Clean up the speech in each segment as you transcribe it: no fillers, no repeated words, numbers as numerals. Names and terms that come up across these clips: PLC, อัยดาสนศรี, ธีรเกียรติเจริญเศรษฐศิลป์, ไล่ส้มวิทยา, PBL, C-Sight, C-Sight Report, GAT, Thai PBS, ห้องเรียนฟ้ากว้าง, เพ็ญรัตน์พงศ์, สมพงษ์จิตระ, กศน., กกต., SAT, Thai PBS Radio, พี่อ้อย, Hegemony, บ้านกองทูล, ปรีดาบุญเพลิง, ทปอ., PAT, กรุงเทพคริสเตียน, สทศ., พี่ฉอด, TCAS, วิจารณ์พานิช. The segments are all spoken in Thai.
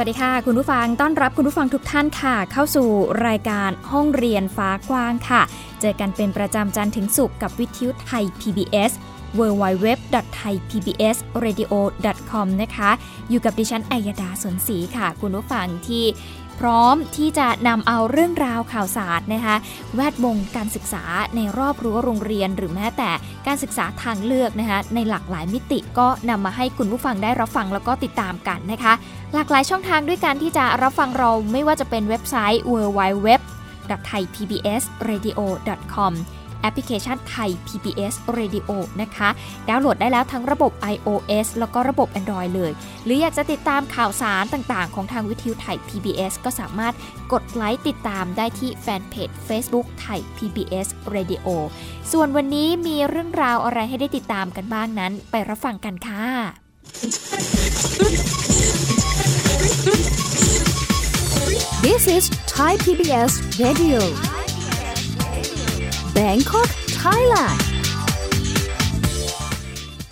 สวัสดีค่ะคุณผู้ฟังต้อนรับคุณผู้ฟังทุกท่านค่ะเข้าสู่รายการห้องเรียนฟ้ากว้างค่ะเจอกันเป็นประจำจันทร์ถึงศุกร์กับวิทยุไทย PBS www.thaipbsradio.com นะคะอยู่กับดิฉันอัยดาสนศรีค่ะคุณผู้ฟังที่พร้อมที่จะนำเอาเรื่องราวข่าวสารนะคะแวดวงการศึกษาในรอบรั้วโรงเรียนหรือแม้แต่การศึกษาทางเลือกนะคะในหลากหลายมิติก็นำมาให้คุณผู้ฟังได้รับฟังแล้วก็ติดตามกันนะคะหลากหลายช่องทางด้วยกันที่จะรับฟังเราไม่ว่าจะเป็นเว็บไซต์ www.thaipbsradio.com แอปพลิเคชัน Thai PBS Radio นะคะดาวน์โหลดได้แล้วทั้งระบบ iOS แล้วก็ระบบ Android เลยหรืออยากจะติดตามข่าวสารต่างๆของทางวิทยุ Thai PBS ก็สามารถกดไลค์ติดตามได้ที่แฟนเพจ Facebook Thai PBS Radio ส่วนวันนี้มีเรื่องราวอะไรให้ได้ติดตามกันบ้างนั้นไปรับฟังกันค่ะThis is Thai PBS Radio. Bangkok, Thailand.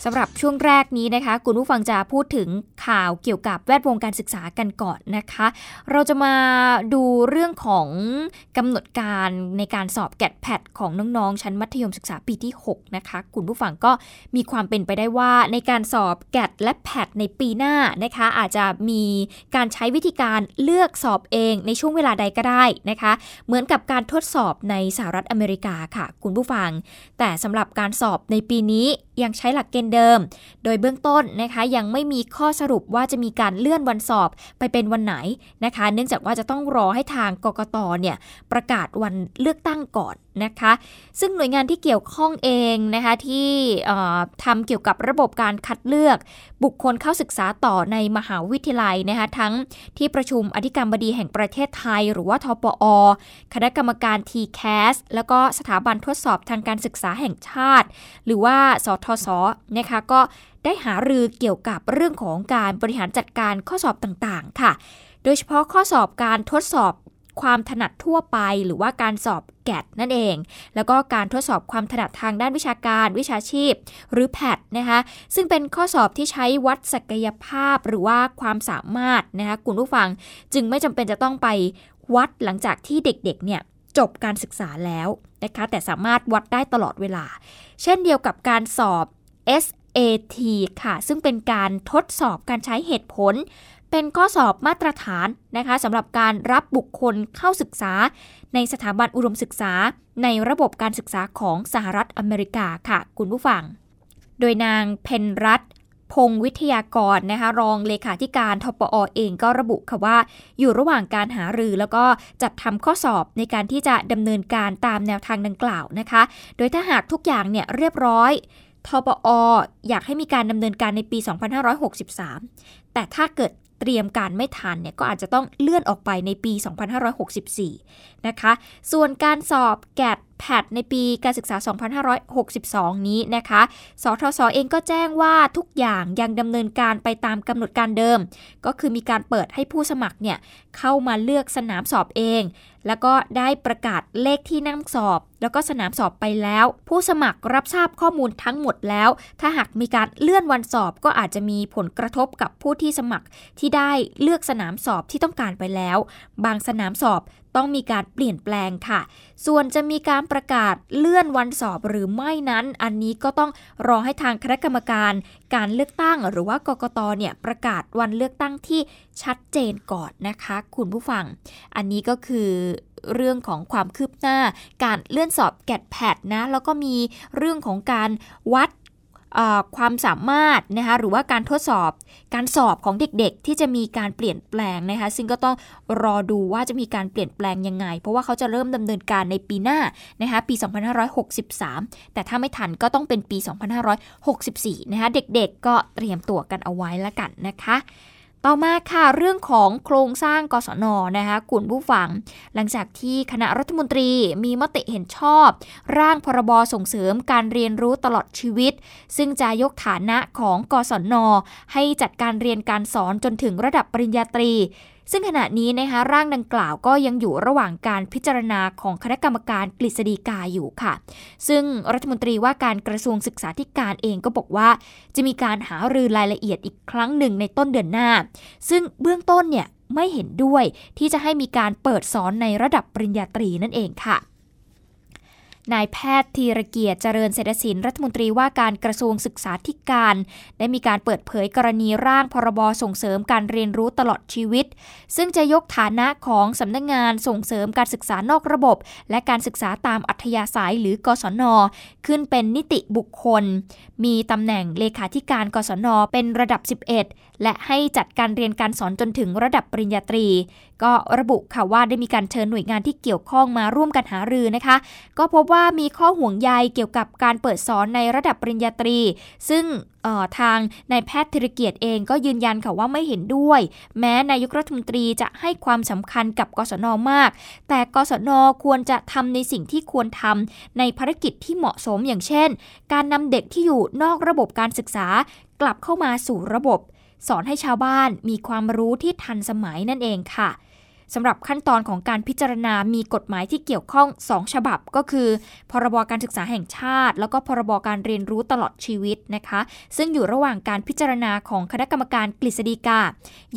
สำหรับช่วงแรกนี้นะคะคุณผู้ฟังจะพูดถึงข่าวเกี่ยวกับแวดวงการศึกษากันก่อนนะคะเราจะมาดูเรื่องของกำหนดการในการสอบ GAT ของน้องๆชั้นมัธยมศึกษาปีที่6นะคะคุณผู้ฟังก็มีความเป็นไปได้ว่าในการสอบ GAT และ PAT ในปีหน้านะคะอาจจะมีการใช้วิธีการเลือกสอบเองในช่วงเวลาใดก็ได้นะคะเหมือนกับการทดสอบในสหรัฐอเมริกาค่ะคุณผู้ฟังแต่สำหรับการสอบในปีนี้ยังใช้หลักเกณฑ์เดิมโดยเบื้องต้นนะคะยังไม่มีข้อสรุปว่าจะมีการเลื่อนวันสอบไปเป็นวันไหนนะคะเนื่องจากว่าจะต้องรอให้ทางกกต.เนี่ยประกาศวันเลือกตั้งก่อนนะคะซึ่งหน่วยงานที่เกี่ยวข้องเองนะคะที่ทำเกี่ยวกับระบบการคัดเลือกบุคคลเข้าศึกษาต่อในมหาวิทยาลัยนะคะทั้งที่ประชุมอธิการบดีแห่งประเทศไทยหรือว่าทปอ.คณะกรรมการ TCAS แล้วก็สถาบันทดสอบทางการศึกษาแห่งชาติหรือว่าสทศ.นะคะก็ได้หารือเกี่ยวกับเรื่องของการบริหารจัดการข้อสอบต่างๆค่ะโดยเฉพาะข้อสอบการทดสอบความถนัดทั่วไปหรือว่าการสอบ GAT นั่นเองแล้วก็การทดสอบความถนัดทางด้านวิชาการวิชาชีพหรือ PAT นะคะซึ่งเป็นข้อสอบที่ใช้วัดศักยภาพหรือว่าความสามารถนะคะคุณผู้ฟังจึงไม่จำเป็นจะต้องไปวัดหลังจากที่เด็กๆเนี่ยจบการศึกษาแล้วนะคะแต่สามารถวัดได้ตลอดเวลาเช่นเดียวกับการสอบ SAT ค่ะซึ่งเป็นการทดสอบการใช้เหตุผลเป็นข้อสอบมาตรฐานนะคะสำหรับการรับบุคคลเข้าศึกษาในสถาบันอุดมศึกษาในระบบการศึกษาของสหรัฐอเมริกาค่ะคุณผู้ฟังโดยนางเพ็ญรัตน์พงศ์วิทยากรนะคะรองเลขาธิการทปอ.เองก็ระบุค่ะว่าอยู่ระหว่างการหารือแล้วก็จัดทำข้อสอบในการที่จะดำเนินการตามแนวทางดังกล่าวนะคะโดยถ้าหากทุกอย่างเนี่ยเรียบร้อยทปอ.อยากให้มีการดำเนินการในปี 2563 แต่ถ้าเกิดเตรียมการไม่ทันเนี่ยก็อาจจะต้องเลื่อนออกไปในปี 2564 นะคะส่วนการสอบ GAT แพทในปีการศึกษา 2562 นี้นะคะสทศเองก็แจ้งว่าทุกอย่างยังดำเนินการไปตามกำหนดการเดิมก็คือมีการเปิดให้ผู้สมัครเนี่ยเข้ามาเลือกสนามสอบเองแล้วก็ได้ประกาศเลขที่นั่งสอบแล้วก็สนามสอบไปแล้วผู้สมัครรับทราบข้อมูลทั้งหมดแล้วถ้าหากมีการเลื่อนวันสอบก็อาจจะมีผลกระทบกับผู้ที่สมัครที่ได้เลือกสนามสอบที่ต้องการไปแล้วบางสนามสอบต้องมีการเปลี่ยนแปลงค่ะส่วนจะมีการประกาศเลื่อนวันสอบหรือไม่นั้นอันนี้ก็ต้องรอให้ทางคณะกรรมการการเลือกตั้งหรือว่ากกต.เนี่ยประกาศวันเลือกตั้งที่ชัดเจนก่อนนะคะคุณผู้ฟังอันนี้ก็คือเรื่องของความคืบหน้าการเลื่อนสอบGAT แพทนะแล้วก็มีเรื่องของการวัด ความสามารถนะคะหรือว่าการทดสอบการสอบของเด็กๆที่จะมีการเปลี่ยนแปลงนะคะซึ่งก็ต้องรอดูว่าจะมีการเปลี่ยนแปลงยังไงเพราะว่าเขาจะเริ่มดำเนินการในปีหน้านะคะปี2563แต่ถ้าไม่ทันก็ต้องเป็นปี2564นะคะเด็กๆก็เตรียมตัวกันเอาไว้ละกันนะคะต่อมาค่ะเรื่องของโครงสร้างกศนนะคะคุณผู้ฟังหลังจากที่คณะรัฐมนตรีมีมติเห็นชอบร่างพรบส่งเสริมการเรียนรู้ตลอดชีวิตซึ่งจะยกฐานะของกศนให้จัดการเรียนการสอนจนถึงระดับปริญญาตรีซึ่งขณะนี้นะคะร่างดังกล่าวก็ยังอยู่ระหว่างการพิจารณาของคณะกรรมการกฤษฎีกาอยู่ค่ะซึ่งรัฐมนตรีว่าการกระทรวงศึกษาธิการเองก็บอกว่าจะมีการหารือรายละเอียดอีกครั้งหนึ่งในต้นเดือนหน้าซึ่งเบื้องต้นเนี่ยไม่เห็นด้วยที่จะให้มีการเปิดสอนในระดับปริญญาตรีนั่นเองค่ะนายแพทย์ธีรเกียรติเจริญเศรษฐศิลป์รัฐมนตรีว่าการกระทรวงศึกษาธิการได้มีการเปิดเผยกรณีร่างพรบส่งเสริมการเรียนรู้ตลอดชีวิตซึ่งจะยกฐานะของสำนักงานส่งเสริมการศึกษานอกระบบและการศึกษาตามอัธยาศัยหรือกศน.ขึ้นเป็นนิติบุคคลมีตำแหน่งเลขาธิการกศน.เป็นระดับ11และให้จัดการเรียนการสอนจนถึงระดับปริญญาตรีก็ระบุค่ะว่าได้มีการเชิญหน่วยงานที่เกี่ยวข้องมาร่วมกันหารือนะคะก็พบว่ามีข้อห่วงใยเกี่ยวกับการเปิดสอนในระดับปริญญาตรีซึ่งทางนายแพทย์ธีรเกียรติเองก็ยืนยันค่ะว่าไม่เห็นด้วยแม้นายกรัฐมนตรีจะให้ความสำคัญกับกศน.มากแต่กศน.ควรจะทำในสิ่งที่ควรทำในภารกิจที่เหมาะสมอย่างเช่นการนำเด็กที่อยู่นอกระบบการศึกษากลับเข้ามาสู่ระบบสอนให้ชาวบ้านมีความรู้ที่ทันสมัยนั่นเองค่ะสำหรับขั้นตอนของการพิจารณามีกฎหมายที่เกี่ยวข้อง2ฉบับก็คือพรบการศึกษาแห่งชาติแล้วก็พรบการเรียนรู้ตลอดชีวิตนะคะซึ่งอยู่ระหว่างการพิจารณาของคณะกรรมการกฤษฎีกา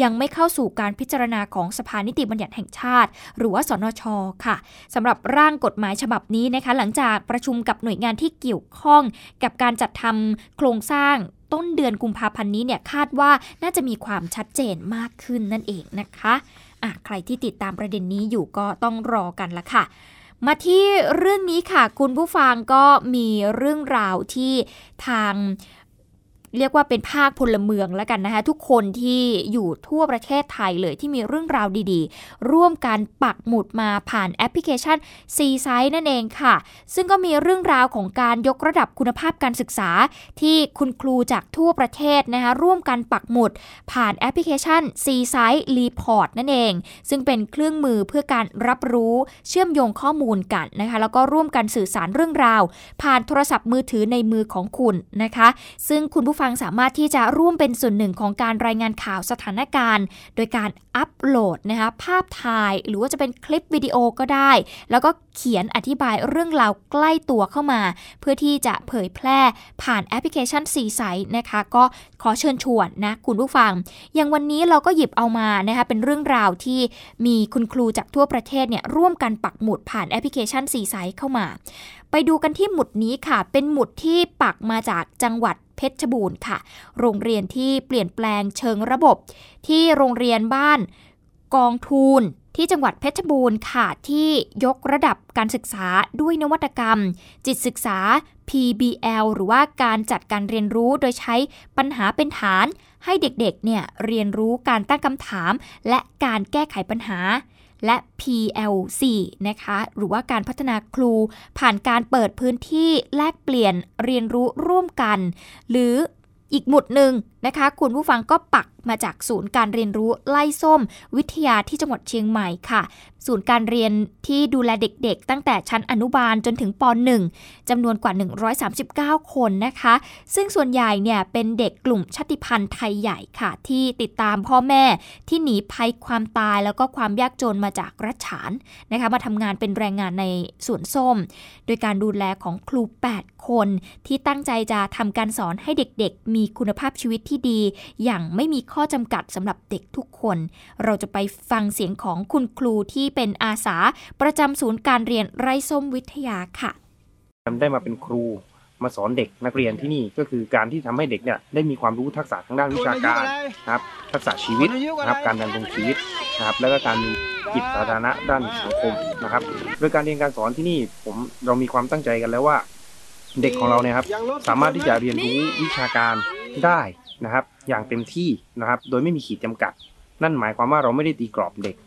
ยังไม่เข้าสู่การพิจารณาของสภานิติบัญญัติแห่งชาติหรือว่าสนช.ค่ะสำหรับร่างกฎหมายฉบับนี้นะคะหลังจากประชุมกับหน่วยงานที่เกี่ยวข้องกับการจัดทำโครงสร้างต้นเดือนกุมภาพันธ์นี้เนี่ยคาดว่าน่าจะมีความชัดเจนมากขึ้นนั่นเองนะคะใครที่ติดตามประเด็นนี้อยู่ก็ต้องรอกันละค่ะมาที่เรื่องนี้ค่ะคุณผู้ฟังก็มีเรื่องราวที่ทางเรียกว่าเป็นภาคพลเมืองแล้วกันนะคะทุกคนที่อยู่ทั่วประเทศไทยเลยที่มีเรื่องราวดีๆร่วมกันปักหมุดมาผ่านแอปพลิเคชัน C-Sight นั่นเองค่ะซึ่งก็มีเรื่องราวของการยกระดับคุณภาพการศึกษาที่คุณครูจากทั่วประเทศนะคะร่วมกันปักหมุดผ่านแอปพลิเคชัน C-Sight Report นั่นเองซึ่งเป็นเครื่องมือเพื่อการรับรู้เชื่อมโยงข้อมูลกันนะคะแล้วก็ร่วมกันสื่อสารเรื่องราวผ่านโทรศัพท์มือถือในมือของคุณนะคะซึ่งคุณผู้ฟังสามารถที่จะร่วมเป็นส่วนหนึ่งของการรายงานข่าวสถานการณ์โดยการอัปโหลดนะคะภาพถ่ายหรือว่าจะเป็นคลิปวิดีโอก็ได้แล้วก็เขียนอธิบายเรื่องราวใกล้ตัวเข้ามาเพื่อที่จะเผยแพร่ผ่านแอปพลิเคชัน C-Sight นะคะก็ขอเชิญชวนนะคุณผู้ฟังอย่างวันนี้เราก็หยิบเอามานะคะเป็นเรื่องราวที่มีคุณครูจากทั่วประเทศเนี่ยร่วมกันปักหมุดผ่านแอปพลิเคชัน C-Sight เข้ามาไปดูกันที่หมุดนี้ค่ะเป็นหมุดที่ปักมาจากจังหวัดเพชรบูรณ์ค่ะโรงเรียนที่เปลี่ยนแปลงเชิงระบบที่โรงเรียนบ้านกองทูลที่จังหวัดเพชรบูรณ์ค่ะที่ยกระดับการศึกษาด้วยนวัตกรรมจิตศึกษา PBL หรือว่าการจัดการเรียนรู้โดยใช้ปัญหาเป็นฐานให้เด็กๆเนี่ยเรียนรู้การตั้งคำถามและการแก้ไขปัญหาและ PLC นะคะหรือว่าการพัฒนาครูผ่านการเปิดพื้นที่แลกเปลี่ยนเรียนรู้ร่วมกันหรืออีกหมุดหนึ่งนะคะคุณผู้ฟังก็ปักมาจากศูนย์การเรียนรู้ไล่ส้มวิทยาที่จังหวัดเชียงใหม่ค่ะศูนย์การเรียนที่ดูแลเด็กๆตั้งแต่ชั้นอนุบาลจนถึงป .1 จำนวนกว่า139คนนะคะซึ่งส่วนใหญ่เนี่ยเป็นเด็กกลุ่มชาติพันธุ์ไทยใหญ่ค่ะที่ติดตามพ่อแม่ที่หนีภัยความตายแล้วก็ความยากจนมาจากรัฐฉานนะคะมาทำงานเป็นแรงงานในสวนส้มโดยการดูแลของครู8คนที่ตั้งใจจะทำการสอนให้เด็กๆมีคุณภาพชีวิตที่ดีอย่างไม่มีข้อจำกัดสำหรับเด็กทุกคนเราจะไปฟังเสียงของคุณครูที่เป็นอาสาประจำศูนย์การเรียนไร่ส้มวิทยาค่ะได้มาเป็นครูมาสอนเด็กนักเรียนที่นี่ก็คือการที่ทำให้เด็กเนี่ยได้มีความรู้ทักษะทางด้านวิชาการครับทักษะชีวิตนะครับการดำรงชีวิตนะครับแล้วก็การมีจิตสาธารณะด้านสังคมนะครับโดยการเรียนการสอนที่นี่เรามีความตั้งใจกันแล้วว่า เด็กของเราเนี่ยครับสามารถที่จะเรียนรู้วิชาการได้นะครับอย่างเต็มที่นะครับโดยไม่มีขีดจำกัดนั่นหมายความว่าเราไม่ได้ตีกรอบเด็ก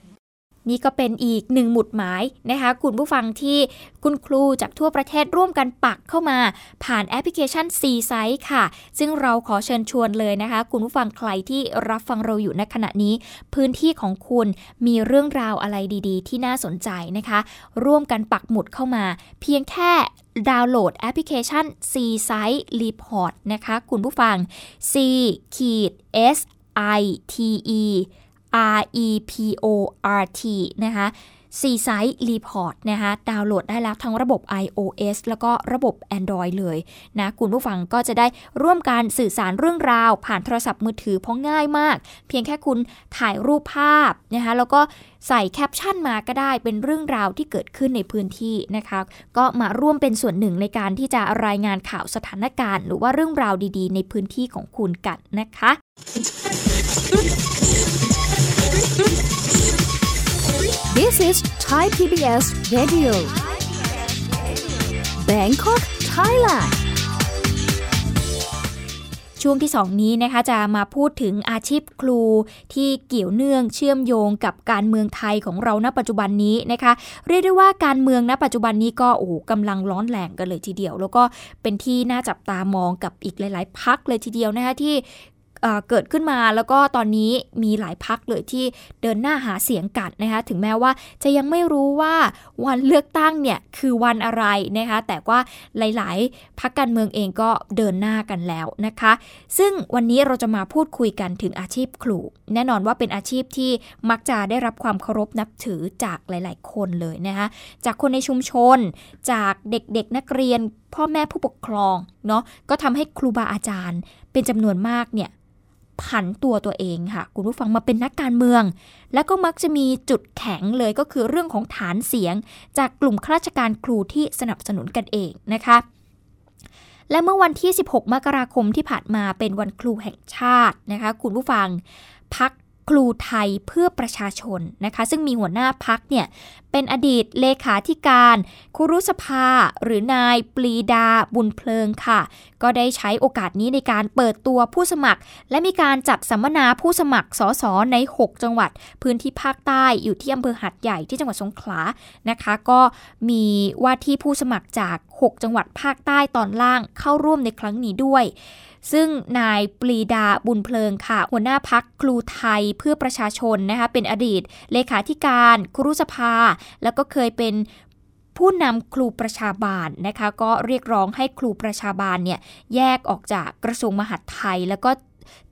นี่ก็เป็นอีกหนึ่งหมุดหมายนะคะคุณผู้ฟังที่คุณครูจากทั่วประเทศร่วมกันปักเข้ามาผ่านแอปพลิเคชัน C-Sight ค่ะซึ่งเราขอเชิญชวนเลยนะคะคุณผู้ฟังใครที่รับฟังเราอยู่ในขณะนี้พื้นที่ของคุณมีเรื่องราวอะไรดีๆที่น่าสนใจนะคะร่วมกันปักหมุดเข้ามาเพียงแค่ดาวน์โหลดแอปพลิเคชัน C-Sight Report นะคะคุณผู้ฟัง C-SITE REPORT นะคะ C-Sight Report นะคะดาวน์โหลดได้แล้วทั้งระบบ iOS แล้วก็ระบบ Android เลยนะคุณผู้ฟังก็จะได้ร่วมการสื่อสารเรื่องราวผ่านโทรศัพท์มือถือเพราะง่ายมากเพียงแค่คุณถ่ายรูปภาพนะคะแล้วก็ใส่แคปชั่นมาก็ได้เป็นเรื่องราวที่เกิดขึ้นในพื้นที่นะคะก็มาร่วมเป็นส่วนหนึ่งในการที่จะรายงานข่าวสถานการณ์หรือว่าเรื่องราวดีๆในพื้นที่ของคุณกันนะคะThis is Thai PBS Radio, Bangkok, Thailand. ช่วงที่2นี้นะคะจะมาพูดถึงอาชีพครูที่เกี่ยวเนื่องเชื่อมโยงกับการเมืองไทยของเราณปัจจุบันนี้นะคะเรียกได้ว่าการเมืองณปัจจุบันนี้ก็กำลังร้อนแรงกันเลยทีเดียวแล้วก็เป็นที่น่าจับตามองกับอีกหลายๆพรรคเลยทีเดียวนะคะที่เกิดขึ้นมาแล้วก็ตอนนี้มีหลายพรรคเลยที่เดินหน้าหาเสียงกันนะคะถึงแม้ว่าจะยังไม่รู้ว่าวันเลือกตั้งเนี่ยคือวันอะไรนะคะแต่ว่าหลายๆพรรคการเมืองเองก็เดินหน้ากันแล้วนะคะซึ่งวันนี้เราจะมาพูดคุยกันถึงอาชีพครูแน่นอนว่าเป็นอาชีพที่มักจะได้รับความเคารพนับถือจากหลายๆคนเลยนะคะจากคนในชุมชนจากเด็กๆนักเรียนพ่อแม่ผู้ปกครองเนาะก็ทำให้ครูบาอาจารย์เป็นจำนวนมากเนี่ยผันตัวเองค่ะคุณผู้ฟังมาเป็นนักการเมืองและก็มักจะมีจุดแข็งเลยก็คือเรื่องของฐานเสียงจากกลุ่มข้าราชการครูที่สนับสนุนกันเองนะคะและเมื่อวันที่16มกราคมที่ผ่านมาเป็นวันครูแห่งชาตินะคะคุณผู้ฟังพรรคครูไทยเพื่อประชาชนนะคะซึ่งมีหัวหน้าพรรคเนี่ยเป็นอดีตเลขาธิการครุสภาหรือนายปรีดาบุญเพลิงค่ะก็ได้ใช้โอกาสนี้ในการเปิดตัวผู้สมัครและมีการจัดสัมมนาผู้สมัครสสใน6จังหวัดพื้นที่ภาคใต้อยู่ที่อำเภอหาดใหญ่ที่จังหวัดสงขลานะคะก็มีว่าที่ผู้สมัครจาก6จังหวัดภาคใต้ตอนล่างเข้าร่วมในครั้งนี้ด้วยซึ่งนายปรีดาบุญเพลิงค่ะหัวหน้าพรรคครูไทยเพื่อประชาชนนะคะเป็นอดีตเลขาธิการครุสภาแล้วก็เคยเป็นผู้นำครูประชาบาลนะคะก็เรียกร้องให้ครูประชาบาลเนี่ยแยกออกจากกระทรวงมหาดไทยแล้วก็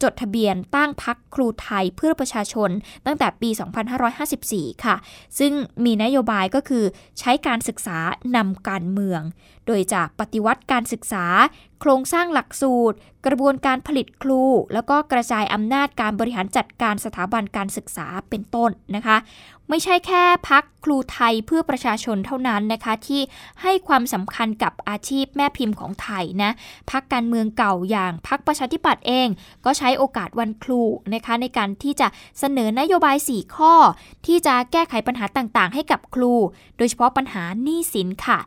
จดทะเบียนตั้งพรรคครูไทยเพื่อประชาชนตั้งแต่ปี2554ค่ะซึ่งมีนโยบายก็คือใช้การศึกษานำการเมืองโดยจะปฏิวัติการศึกษาโครงสร้างหลักสูตรกระบวนการผลิตครูแล้วก็กระจายอำนาจการบริหารจัดการสถาบันการศึกษาเป็นต้นนะคะไม่ใช่แค่พรรคครูไทยเพื่อประชาชนเท่านั้นนะคะที่ให้ความสำคัญกับอาชีพแม่พิมพ์ของไทยนะพรรคการเมืองเก่าอย่างพรรคประชาธิปัตย์เองก็ใช้โอกาสวันครูนะคะในการที่จะเสนอนโยบาย4ข้อที่จะแก้ไขปัญหาต่างๆให้กับครูโดยเฉพาะปัญหาหนี้สินค่ะ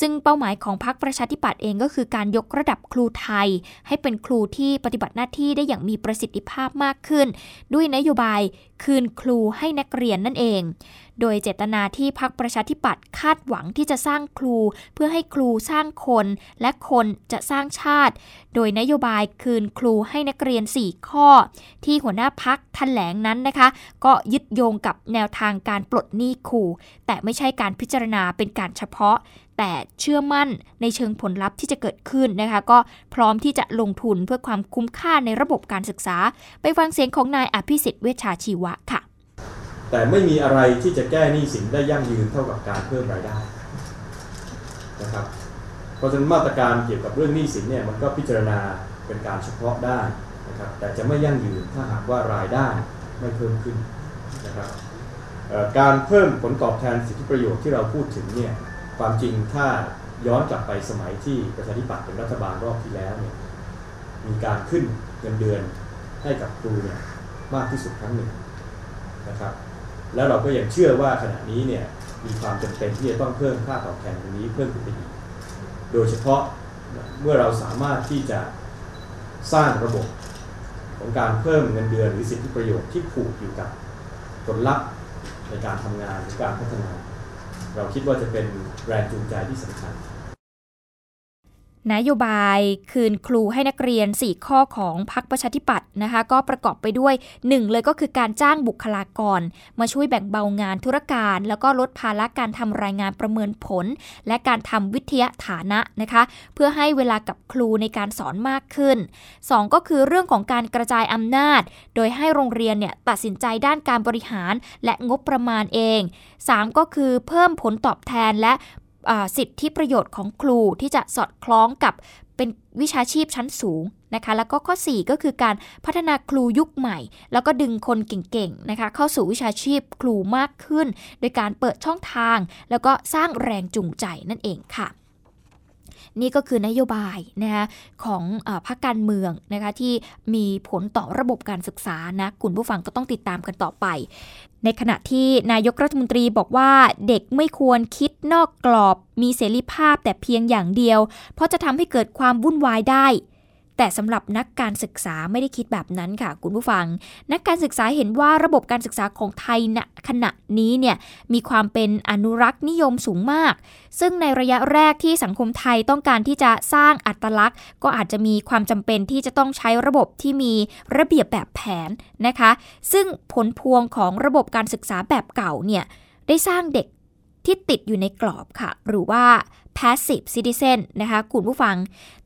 ซึ่งเป้าหมายของพรรคประชาธิปัตย์เองก็คือการยกระดับครูไทยให้เป็นครูที่ปฏิบัติหน้าที่ได้อย่างมีประสิทธิภาพมากขึ้นด้วยนโยบายคืนครูให้นักเรียนนั่นเองโดยเจตนาที่พรรคประชาธิปัตย์คาดหวังที่จะสร้างครูเพื่อให้ครูสร้างคนและคนจะสร้างชาติโดยนโยบายคืนครูให้นักเรียน4ข้อที่หัวหน้าพรรคแถลงนั้นนะคะก็ยึดโยงกับแนวทางการปลดหนี้ครูแต่ไม่ใช่การพิจารณาเป็นการเฉพาะแต่เชื่อมั่นในเชิงผลลัพธ์ที่จะเกิดขึ้นนะคะก็พร้อมที่จะลงทุนเพื่อความคุ้มค่าในระบบการศึกษาไปฟังเสียงของนายอภิสิทธิ์เวชชาชีวะค่ะแต่ไม่มีอะไรที่จะแก้หนี้สินได้ยั่งยืนเท่ากับการเพิ่มรายได้นะครับเพราะฉะนั้นมาตรการเกี่ยวกับเรื่องหนี้สินเนี่ยมันก็พิจารณาเป็นการเฉพาะได้นะครับแต่จะไม่ยั่งยืนถ้าหากว่ารายได้ไม่เพิ่มขึ้นนะครับการเพิ่มผลตอบแทนสิทธิประโยชน์ที่เราพูดถึงเนี่ยความจริงถ้าย้อนกลับไปสมัยที่ประชาธิปัตย์เป็นรัฐบาลรอบที่แล้วเนี่ยมีการขึ้นเงินเดือนให้กับครูเนี่ยมากที่สุดครั้งหนึ่งนะครับแล้วเราก็ยังเชื่อว่าขณะนี้เนี่ยมีความจำเป็นที่จะต้องเพิ่มค่าตอบแทนตรงนี้เพิ่มขึ้นไปอีกโดยเฉพาะ เมื่อเราสามารถที่จะสร้างระบบของการเพิ่มเงินเดือนหรือสิทธิประโยชน์ที่ผูกอยู่กับผลลัพธ์ในการทำงานหรือการพัฒนาเราคิดว่าจะเป็นแรงจูงใจที่สำคัญนโยบายคืนครูให้นักเรียน4ข้อของพรรคประชาธิปัตย์นะคะก็ประกอบไปด้วย1เลยก็คือการจ้างบุคลากรมาช่วยแบ่งเบางานธุรการแล้วก็ลดภาระการทำรายงานประเมินผลและการทำวิทยาฐานะนะคะเพื่อให้เวลากับครูในการสอนมากขึ้น2ก็คือเรื่องของการกระจายอำนาจโดยให้โรงเรียนเนี่ยตัดสินใจด้านการบริหารและงบประมาณเอง3ก็คือเพิ่มผลตอบแทนและสิทธิประโยชน์ของครูที่จะสอดคล้องกับเป็นวิชาชีพชั้นสูงนะคะแล้วก็ข้อ4ก็คือการพัฒนาครูยุคใหม่แล้วก็ดึงคนเก่งๆนะคะเข้าสู่วิชาชีพครูมากขึ้นโดยการเปิดช่องทางแล้วก็สร้างแรงจูงใจนั่นเองค่ะนี่ก็คือนโยบายนะคะของพรรคการเมืองนะคะที่มีผลต่อระบบการศึกษานะคุณผู้ฟังก็ต้องติดตามกันต่อไปในขณะที่นายกรัฐมนตรีบอกว่าเด็กไม่ควรคิดนอกกรอบมีเสรีภาพแต่เพียงอย่างเดียวเพราะจะทำให้เกิดความวุ่นวายได้แต่สำหรับนักการศึกษาไม่ได้คิดแบบนั้นค่ะคุณผู้ฟังนักการศึกษาเห็นว่าระบบการศึกษาของไทยณขณะนี้เนี่ยมีความเป็นอนุรักษ์นิยมสูงมากซึ่งในระยะแรกที่สังคมไทยต้องการที่จะสร้างอัตลักษณ์ก็อาจจะมีความจำเป็นที่จะต้องใช้ระบบที่มีระเบียบแบบแผนนะคะซึ่งผลพวงของระบบการศึกษาแบบเก่าเนี่ยได้สร้างเด็กที่ติดอยู่ในกรอบค่ะหรือว่า passive citizen นะคะคุณผู้ฟัง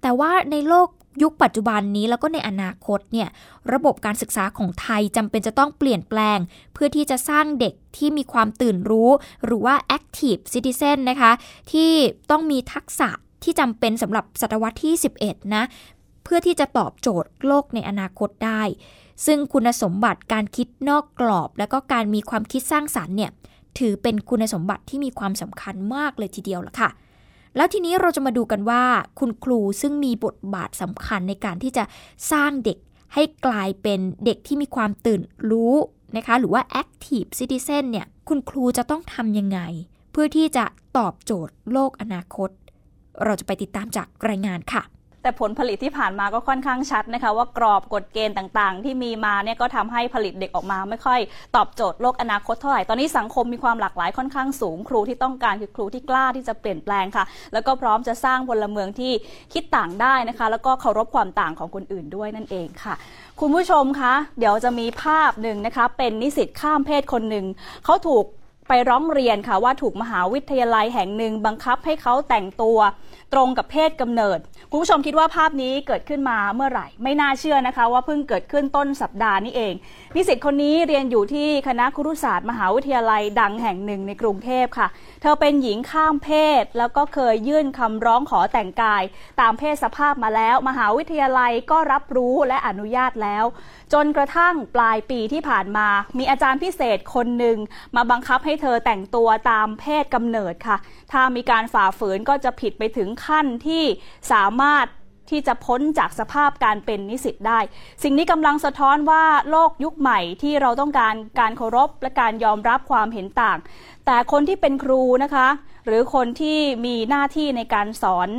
แต่ว่าในโลกยุคปัจจุบันนี้แล้วก็ในอนาคตเนี่ยระบบการศึกษาของไทยจำเป็นจะต้องเปลี่ยนแปลงเพื่อที่จะสร้างเด็กที่มีความตื่นรู้หรือว่า active citizen นะคะที่ต้องมีทักษะที่จำเป็นสำหรับศตวรรษที่11นะเพื่อที่จะตอบโจทย์โลกในอนาคตได้ซึ่งคุณสมบัติการคิดนอกกรอบและก็การมีความคิดสร้างสรรค์เนี่ยถือเป็นคุณสมบัติที่มีความสำคัญมากเลยทีเดียวล่ะค่ะแล้วทีนี้เราจะมาดูกันว่าคุณครูซึ่งมีบทบาทสำคัญในการที่จะสร้างเด็กให้กลายเป็นเด็กที่มีความตื่นรู้นะคะหรือว่า active citizen เนี่ยคุณครูจะต้องทำยังไงเพื่อที่จะตอบโจทย์โลกอนาคตเราจะไปติดตามจากรายงานค่ะแต่ผลผลิตที่ผ่านมาก็ค่อนข้างชัดนะคะว่ากรอบกฎเกณฑ์ต่างๆที่มีมาเนี่ยก็ทำให้ผลิตเด็กออกมาไม่ค่อยตอบโจทย์โลกอนาคตเท่าไหร่ตอนนี้สังคมมีความหลากหลายค่อนข้างสูงครูที่ต้องการคือครูที่กล้าที่จะเปลี่ยนแปลงค่ะแล้วก็พร้อมจะสร้างพลเมืองที่คิดต่างได้นะคะแล้วก็เคารพความต่างของคนอื่นด้วยนั่นเองค่ะคุณผู้ชมคะเดี๋ยวจะมีภาพนึงนะคะเป็นนิสิตข้ามเพศคนนึงเขาถูกไปร้องเรียนค่ะว่าถูกมหาวิทยาลัยแห่งหนึ่งบังคับให้เขาแต่งตัวตรงกับเพศกำเนิดคุณผู้ชมคิดว่าภาพนี้เกิดขึ้นมาเมื่อไหร่ไม่น่าเชื่อนะคะว่าเพิ่งเกิดขึ้นต้นสัปดาห์นี้เองนิสิตคนนี้เรียนอยู่ที่คณะครุศาสตร์มหาวิทยาลัยดังแห่งหนึ่งในกรุงเทพค่ะเธอเป็นหญิงข้ามเพศแล้วก็เคยยื่นคำร้องขอแต่งกายตามเพศสภาพมาแล้วมหาวิทยาลัยก็รับรู้และอนุญาตแล้วจนกระทั่งปลายปีที่ผ่านมามีอาจารย์พิเศษคนหนึ่งมาบังคับให้เธอแต่งตัวตามเพศกำเนิดค่ะถ้ามีการฝ่าฝืนก็จะผิดไปถึงขั้นที่สามารถที่จะพ้นจากสภาพการเป็นนิสิตได้สิ่งนี้กำลังสะท้อนว่าโลกยุคใหม่ที่เราต้องการเคารพและการยอมรับความเห็นต่างแต่คนที่เป็นครูนะคะหรือคนที่มีหน้าที่ในการสอน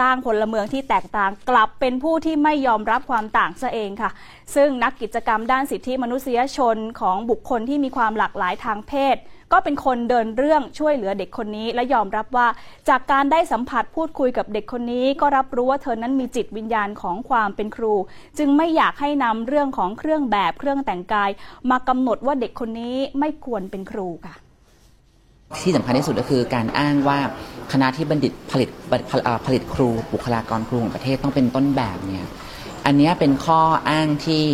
สร้างพลเมืองที่แตกต่างกลับเป็นผู้ที่ไม่ยอมรับความต่างซะเองค่ะซึ่งนักกิจกรรมด้านสิทธิมนุษยชนของบุคคลที่มีความหลากหลายทางเพศก็เป็นคนเดินเรื่องช่วยเหลือเด็กคนนี้และยอมรับว่าจากการได้สัมผัสพูดคุยกับเด็กคนนี้ก็รับรู้ว่าเธอนั้นมีจิตวิญญาณของความเป็นครูจึงไม่อยากให้นำเรื่องของเครื่องแบบเครื่องแต่งกายมากำหนดว่าเด็กคนนี้ไม่ควรเป็นครูค่ะที่สำคัญที่สุดก็คือการอ้างว่าคณะที่บัณฑิตผลิตครูบุคลากรครูของประเทศต้องเป็นต้นแบบเนี่ยอันนี้เป็นข้ออ้างที่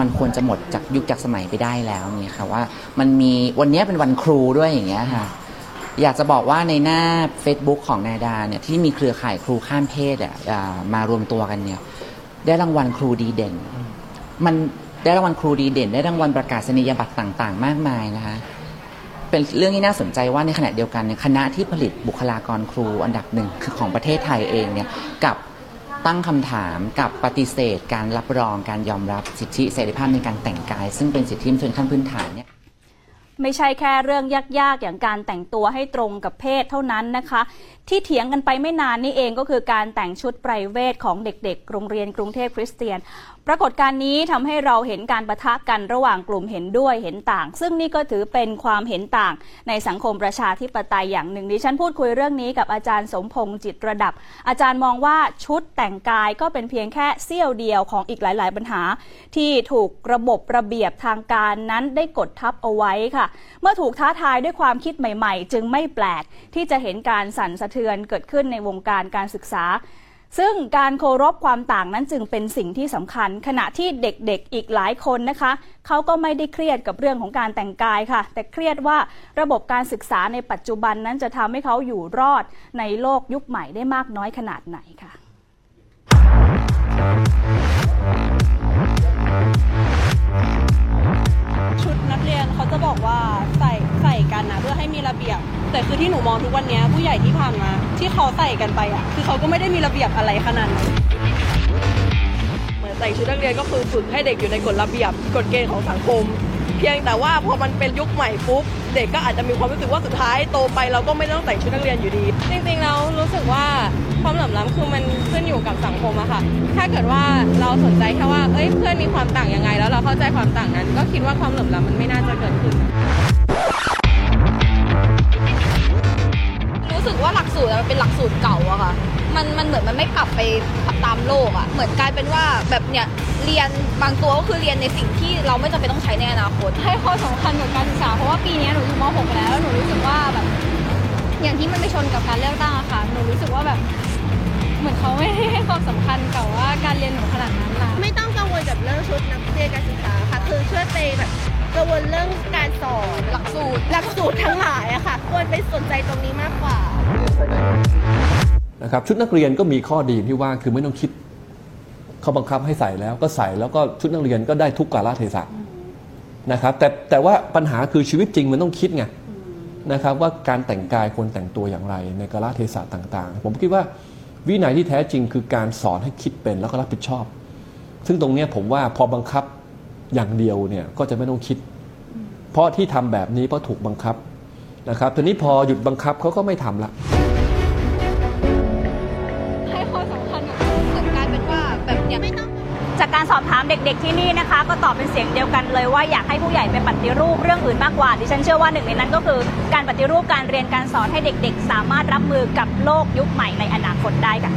มันควรจะหมดจากยุคจากสมัยไปได้แล้วเนี่ยค่ะว่ามันมีวันนี้เป็นวันครูด้วยอย่างเงี้ยค่ะอยากจะบอกว่าในหน้า Facebook ของนาดาเนี่ยที่มีเครือข่ายครูข้ามเพศมารวมตัวกันเนี่ยได้รางวัลครูดีเด่นมันได้รางวัลครูดีเด่นได้รางวัลประกาศนียบัตรต่างๆมากมายนะคะเป็นเรื่องที่น่าสนใจว่าในขณะเดียวกันคณะที่ผลิตบุคลากรครูอันดับหนึ่งคือของประเทศไทยเองเนี่ยกับตั้งคำถามกับปฏิเสธการรับรองการยอมรับสิทธิเสรีภาพในการแต่งกายซึ่งเป็นสิทธิมนุษยชนขั้นพื้นฐานเนี่ย ไม่ใช่แค่เรื่องยากๆอย่างการแต่งตัวให้ตรงกับเพศเท่านั้นนะคะที่เถียงกันไปไม่นานนี่เองก็คือการแต่งชุดไพรเวทของเด็กๆโรงเรียนกรุงเทพคริสเตียนปรากฏการณ์นี้ทำให้เราเห็นการปะทะกันระหว่างกลุ่มเห็นด้วยเห็นต่างซึ่งนี่ก็ถือเป็นความเห็นต่างในสังคมประชาธิปไตยอย่างหนึ่งดิฉันพูดคุยเรื่องนี้กับอาจารย์สมพงษ์จิตระดับอาจารย์มองว่าชุดแต่งกายก็เป็นเพียงแค่เสี้ยวเดียวของอีกหลายๆปัญหาที่ถูกระบบระเบียบทางการนั้นได้กดทับเอาไว้ค่ะเมื่อถูกท้าทายด้วยความคิดใหม่ๆจึงไม่แปลกที่จะเห็นการสั่นสะเทือนเกิดขึ้นในวงการการศึกษาซึ่งการเคารพความต่างนั้นจึงเป็นสิ่งที่สำคัญขณะที่เด็กๆอีกหลายคนนะคะเขาก็ไม่ได้เครียดกับเรื่องของการแต่งกายค่ะแต่เครียดว่าระบบการศึกษาในปัจจุบันนั้นจะทำให้เขาอยู่รอดในโลกยุคใหม่ได้มากน้อยขนาดไหนค่ะชุดนักเรียนเขาจะบอกว่าใส่กันนะเพื่อให้มีระเบียบแต่คือที่หนูมองทุกวันนี้ผู้ใหญ่ที่ผ่านมาที่เขาใส่กันไปอ่ะคือเขาก็ไม่ได้มีระเบียบอะไรขนาดนั้นเหมือนใส่ชุดนักเรียนก็คือฝึกให้เด็กอยู่ในกฎระเบียบกฎเกณฑ์ของสังคมเพียงแต่ว่าพอมันเป็นยุคใหม่ปุ๊บเด็กก็อาจจะมีความรู้สึกว่าสุดท้ายโตไปเราก็ไม่ต้องใส่ชุดนักเรียนอยู่ดีจริงๆแล้วรู้สึกว่าความเหลื่อมล้ำคือมันขึ้นอยู่กับสังคมอะค่ะถ้าเกิดว่าเราสนใจแค่ว่าเอ้ยเพื่อนมีความต่างยังไงแล้วเราเข้าใจความต่างนั้นก็คิดว่าความเหลื่อมล้ำมันไม่น่าจะเกิดขึ้นรู้สึกว่าหลักสูตรมันเป็นหลักสูตรเก่าอะค่ะมันเหมือนมันไม่ปรับไปตามโลกอะเหมือนกลายเป็นว่าแบบเนี่ยเรียนบางตัวก็คือเรียนในสิ่งที่เราไม่จำเป็นต้องใช้ในอนาคตให้ข้อสำคัญกับการศึกษาเพราะว่าปีนี้หนูอยู่ม .6 แล้วหนูรู้สึกว่าแบบอย่างที่มันไม่ชนกับการเลือกตั้งอะค่ะหนูรู้สึกว่าแบบเหมือนเขาไม่ให้ความสำคัญกับว่าการเรียนหนูขนาดนั้นนะไม่ต้องกังวลกับเรื่องชุดนักเรียนการศึกษาค่ะคือช่วยไปแบบกังวลเรื่องการสอนหลักสูตรทั้งหลายอะค่ะควรไปสนใจตรงนี้มากกว่านะครับชุดนักเรียนก็มีข้อดีที่ว่าคือไม่ต้องคิดเขาบังคับให้ใส่แล้วก็ใส่แล้วก็ชุดนักเรียนก็ได้ทุกกาลเทศะนะครับแต่ว่าปัญหาคือชีวิตจริงมันต้องคิดไงนะครับว่าการแต่งกายควรแต่งตัวอย่างไรในกาลเทศะต่างๆผมคิดว่าวินัยที่แท้จริงคือการสอนให้คิดเป็นแล้วก็รับผิดชอบซึ่งตรงนี้ผมว่าพอบังคับอย่างเดียวเนี่ยก็จะไม่ต้องคิดเพราะที่ทำแบบนี้เพราะถูกบังคับนะครับทีนี้พอหยุดบังคับเขาก็ไม่ทำละให้ข้อสำคัญกับการเป็นว่าแบบเนี้ยไม่ต้องจากการสอบถามเด็กๆที่นี่นะคะก็ตอบเป็นเสียงเดียวกันเลยว่าอยากให้ผู้ใหญ่ไปปฏิรูปเรื่องอื่นมากกว่าดิฉันเชื่อว่าหนึ่งในนั้นก็คือการปฏิรูปการเรียนการสอนให้เด็กๆสามารถรับมือกับโลกยุคใหม่ในอนาคตได้ค่ะ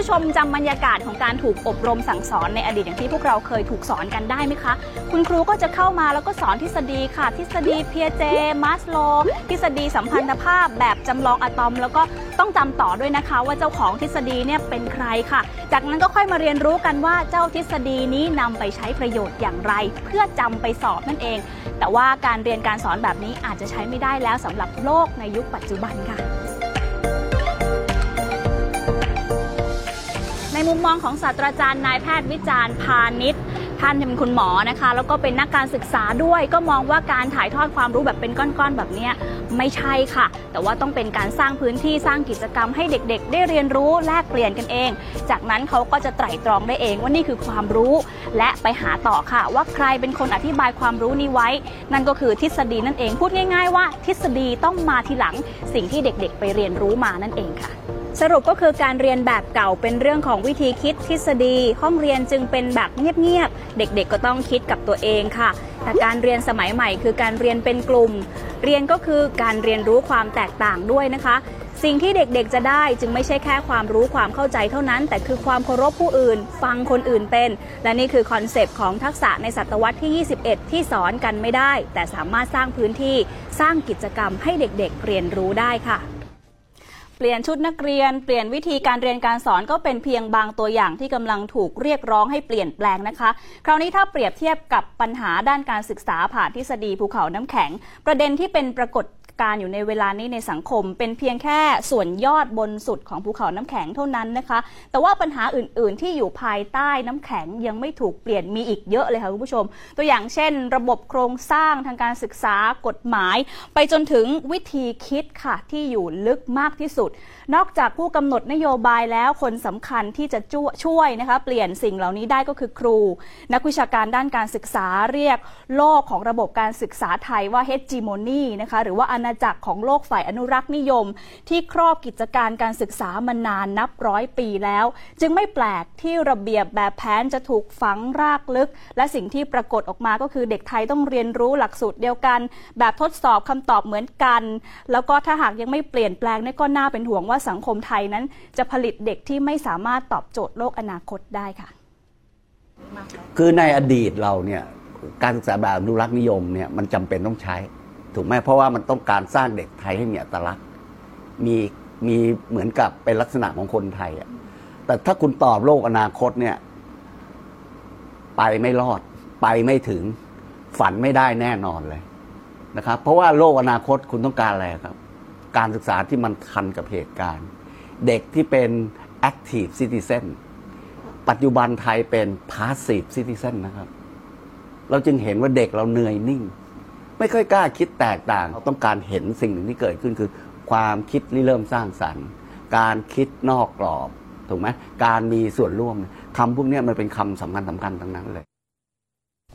ผู้ชมจำบรรยากาศของการถูกอบรมสั่งสอนในอดีตอย่างที่พวกเราเคยถูกสอนกันได้ไหมคะคุณครูก็จะเข้ามาแล้วก็สอนทฤษฎีค่ะทฤษฎีเพียเจมัสโลว์ทฤษฎีสัมพันธภาพแบบจำลองอะตอมแล้วก็ต้องจำต่อด้วยนะคะว่าเจ้าของทฤษฎีเนี่ยเป็นใครค่ะจากนั้นก็ค่อยมาเรียนรู้กันว่าเจ้าทฤษฎีนี้นำไปใช้ประโยชน์อย่างไรเพื่อจำไปสอบนั่นเองแต่ว่าการเรียนการสอนแบบนี้อาจจะใช้ไม่ได้แล้วสำหรับโลกในยุคปัจจุบันค่ะในมุมมองของศาสตราจารย์นายแพทย์วิจารณ์พานิชท่านเป็นคุณหมอนะคะแล้วก็เป็นนักการศึกษาด้วยก็มองว่าการถ่ายทอดความรู้แบบเป็นก้อนๆแบบนี้ไม่ใช่ค่ะแต่ว่าต้องเป็นการสร้างพื้นที่สร้างกิจกรรมให้เด็กๆได้เรียนรู้แลกเปลี่ยนกันเองจากนั้นเขาก็จะไตร่ตรองได้เองว่านี่คือความรู้และไปหาต่อค่ะว่าใครเป็นคนอธิบายความรู้นี้ไว้นั่นก็คือทฤษฎีนั่นเองพูดง่ายๆว่าทฤษฎีต้องมาทีหลังสิ่งที่เด็กๆไปเรียนรู้มานั่นเองค่ะสรุปก็คือการเรียนแบบเก่าเป็นเรื่องของวิธีคิดทฤษฎีห้องเรียนจึงเป็นแบบเงียบๆเด็กๆก็ต้องคิดกับตัวเองค่ะแต่การเรียนสมัยใหม่คือการเรียนเป็นกลุ่มเรียนก็คือการเรียนรู้ความแตกต่างด้วยนะคะสิ่งที่เด็กๆจะได้จึงไม่ใช่แค่ความรู้ความเข้าใจเท่านั้นแต่คือความเคารพผู้อื่นฟังคนอื่นเป็นและนี่คือคอนเซปต์ของทักษะในศตวรรษที่21ที่สอนกันไม่ได้แต่สามารถสร้างพื้นที่สร้างกิจกรรมให้เด็กๆเรียนรู้ได้ค่ะเปลี่ยนชุดนักเรียนเปลี่ยนวิธีการเรียนการสอนก็เป็นเพียงบางตัวอย่างที่กำลังถูกเรียกร้องให้เปลี่ยนแปลงนะคะคราวนี้ถ้าเปรียบเทียบกับปัญหาด้านการศึกษาผ่านทฤษฎีภูเขาน้ำแข็งประเด็นที่เป็นปรากฏ การอยู่ในเวลานี้ในสังคมเป็นเพียงแค่ส่วนยอดบนสุดของภูเขาน้ำแข็งเท่านั้นนะคะแต่ว่าปัญหาอื่นๆที่อยู่ภายใต้น้ำแข็งยังไม่ถูกเปลี่ยนมีอีกเยอะเลยค่ะคุณผู้ชมตัวอย่างเช่นระบบโครงสร้างทางการศึกษากฎหมายไปจนถึงวิธีคิดค่ะที่อยู่ลึกมากที่สุดนอกจากผู้กำหนดนโยบายแล้วคนสำคัญที่จะช่วยนะคะเปลี่ยนสิ่งเหล่านี้ได้ก็คือครูนักวิชาการด้านการศึกษาเรียกโลกของระบบการศึกษาไทยว่า Hegemony นะคะหรือว่าอาณาจักรของโลกฝ่ายอนุรักษ์นิยมที่ครอบกิจการการศึกษามานานนับร้อยปีแล้วจึงไม่แปลกที่ระเบียบแบบแผนจะถูกฝังรากลึกและสิ่งที่ปรากฏออกมาก็คือเด็กไทยต้องเรียนรู้หลักสูตรเดียวกันแบบทดสอบคำตอบเหมือนกันแล้วก็ถ้าหากยังไม่เปลี่ยนแปลงนี่ก็น่าเป็นห่วงว่าสังคมไทยนั้นจะผลิตเด็กที่ไม่สามารถตอบโจทย์โลกอนาคตได้ค่ะคือในอดีตเราเนี่ยการศึกษาแบบอนุรักษ์นิยมเนี่ยมันจำเป็นต้องใช้ถูกไหมเพราะว่ามันต้องการสร้างเด็กไทยให้มีอัตลักษณ์มีเหมือนกับเป็นลักษณะของคนไทยอะแต่ถ้าคุณตอบโลกอนาคตเนี่ยไปไม่รอดไปไม่ถึงฝันไม่ได้แน่นอนเลยนะครับเพราะว่าโลกอนาคตคุณต้องการอะไรครับการศึกษาที่มันทันกับเหตุการณ์เด็กที่เป็น active citizen ปัจจุบันไทยเป็น passive citizen นะครับเราจึงเห็นว่าเด็กเราเหนื่อยนิ่งไม่ค่อยกล้าคิดแตกต่างเราต้องการเห็นสิ่งหนึ่งที่เกิดขึ้นคือความคิดที่เริ่มสร้างสรรค์การคิดนอกกรอบถูกไหมการมีส่วนร่วมคำพวกนี้มันเป็นคำสำคัญทั้งนั้นเลย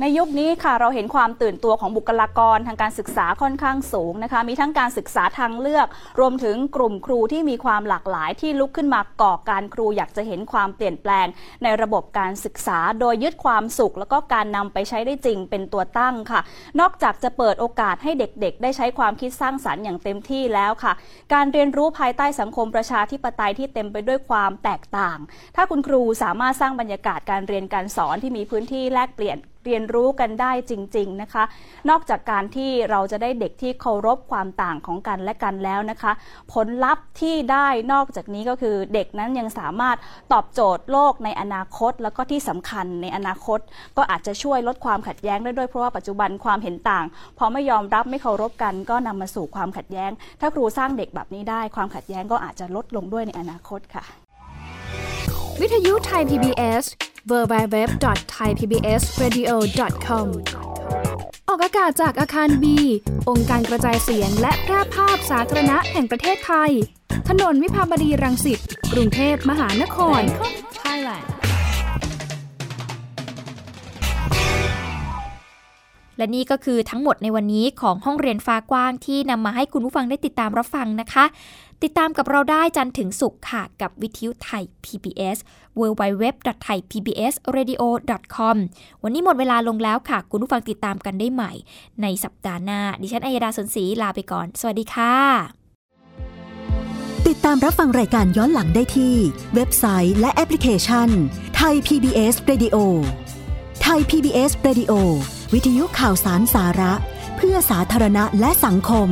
ในยุคนี้ค่ะเราเห็นความตื่นตัวของบุคลากรทางการศึกษาค่อนข้างสูงนะคะมีทั้งการศึกษาทางเลือกรวมถึงกลุ่มครูที่มีความหลากหลายที่ลุกขึ้นมาก่อการครูอยากจะเห็นความเปลี่ยนแปลงในระบบการศึกษาโดยยึดความสุขแล้วก็การนำไปใช้ได้จริงเป็นตัวตั้งค่ะนอกจากจะเปิดโอกาสให้เด็กๆได้ใช้ความคิดสร้างสรรค์อย่างเต็มที่แล้วค่ะการเรียนรู้ภายใต้สังคมประชาธิปไตยที่เต็มไปด้วยความแตกต่างถ้าคุณครูสามารถสร้างบรรยากาศการเรียนการสอนที่มีพื้นที่แลกเปลี่ยนเรียนรู้กันได้จริงๆนะคะนอกจากการที่เราจะได้เด็กที่เคารพความต่างของกันและกันแล้วนะคะผลลัพธ์ที่ได้นอกจากนี้ก็คือเด็กนั้นยังสามารถตอบโจทย์โลกในอนาคตแล้วก็ที่สำคัญในอนาคตก็อาจจะช่วยลดความขัดแย้งได้ด้วยเพราะว่าปัจจุบันความเห็นต่างพอไม่ยอมรับไม่เคารพกันก็นำมาสู่ความขัดแย้งถ้าครูสร้างเด็กแบบนี้ได้ความขัดแย้งก็อาจจะลดลงด้วยในอนาคตค่ะวิทยุไทย PBS www.thaipbsradio.com ออกอากาศจากอาคาร B องค์การกระจายเสียงและแพร่ภาพสาธารณะแห่งประเทศไทยถนนวิภาวดีรังสิตกรุงเทพมหานครและนี่ก็คือทั้งหมดในวันนี้ของห้องเรียนฟ้ากว้างที่นำมาให้คุณผู้ฟังได้ติดตามรับฟังนะคะติดตามกับเราได้จันทร์ถึงศุกร์ค่ะกับวิทยุไทย PBS www.thaipbsradio.com วันนี้หมดเวลาลงแล้วค่ะคุณผู้ฟังติดตามกันได้ใหม่ในสัปดาห์หน้าดิฉันอัยดาสนศรีลาไปก่อนสวัสดีค่ะติดตามรับฟังรายการย้อนหลังได้ที่เว็บไซต์และแอปพลิเคชัน Thai PBS Radio Thai PBS Radio วิทยุข่าวสารสาระเพื่อสาธารณะและสังคม